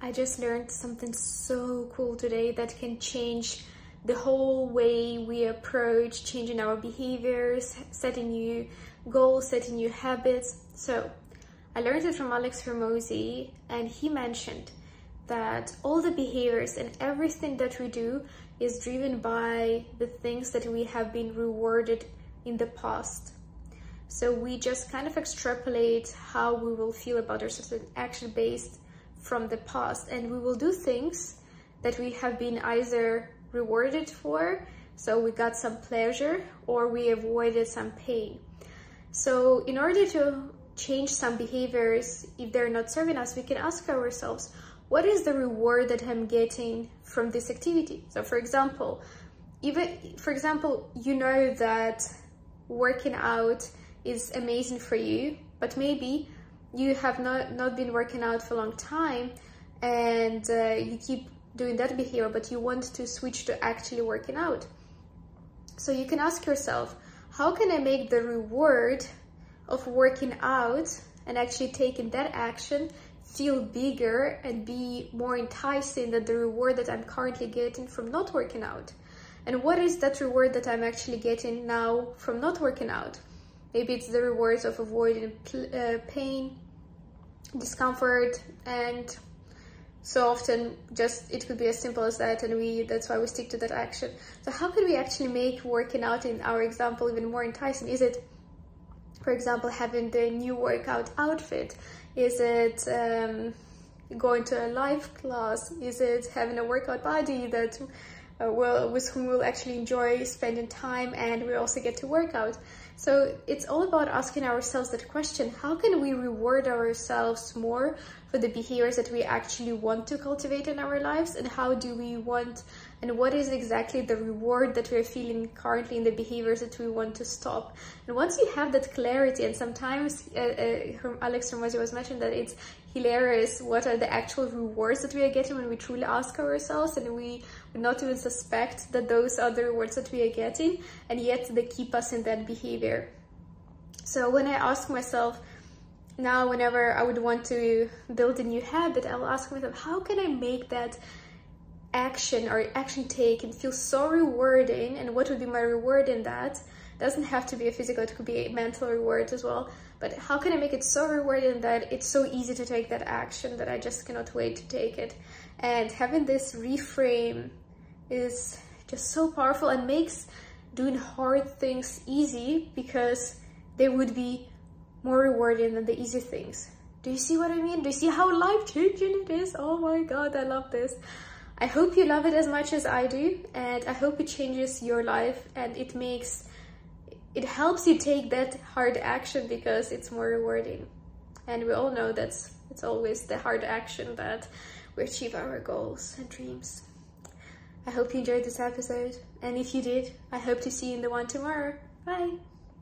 I just learned something so cool today that can change the whole way we approach changing our behaviors, setting new goals, setting new habits. So I learned it from Alex Hormozi, and he mentioned that all the behaviors and everything that we do is driven by the things that we have been rewarded in the past. So we just kind of extrapolate how we will feel about ourselves and action based from the past, and we will do things that we have been either rewarded for, so we got some pleasure, or we avoided some pain. So in order to change some behaviors, if they're not serving us, we can ask ourselves, what is the reward that I'm getting from this activity? So for example, you know that working out is amazing for you, but maybe you have not been working out for a long time, and you keep doing that behavior, but you want to switch to actually working out. So you can ask yourself, how can I make the reward of working out and actually taking that action feel bigger and be more enticing than the reward that I'm currently getting from not working out? And what is that reward that I'm actually getting now from not working out? Maybe it's the rewards of avoiding pain, discomfort, and so often just it could be as simple as that, and that's why we stick to that action. So how can we actually make working out, in our example, even more enticing? Is it, for example, having the new workout outfit? Is it going to a live class? Is it having a workout buddy that with whom we'll actually enjoy spending time, and we also get to work out? So it's all about asking ourselves that question: how can we reward ourselves more for the behaviors that we actually want to cultivate in our lives, and how do we want, and what is exactly the reward that we're feeling currently in the behaviors that we want to stop? And once you have that clarity, and sometimes Alex Hormozi was mentioning that it's hilarious what are the actual rewards that we are getting when we truly ask ourselves, and we would not even suspect that those are the rewards that we are getting, and yet they keep us in that behavior. So when I ask myself now, whenever I would want to build a new habit, I'll ask myself, how can I make that action or action taken feel so rewarding, and what would be my reward in that? It doesn't have to be a physical, it could be a mental reward as well. But how can I make it so rewarding that it's so easy to take that action that I just cannot wait to take it? And having this reframe is just so powerful and makes doing hard things easy, because they would be more rewarding than the easy things. Do you see what I mean? Do you see how life-changing it is? Oh my God, I love this. I hope you love it as much as I do, and I hope it changes your life, and it helps you take that hard action because it's more rewarding. And we all know that's it's always the hard action that we achieve our goals and dreams. I hope you enjoyed this episode, and if you did, I hope to see you in the one tomorrow. Bye!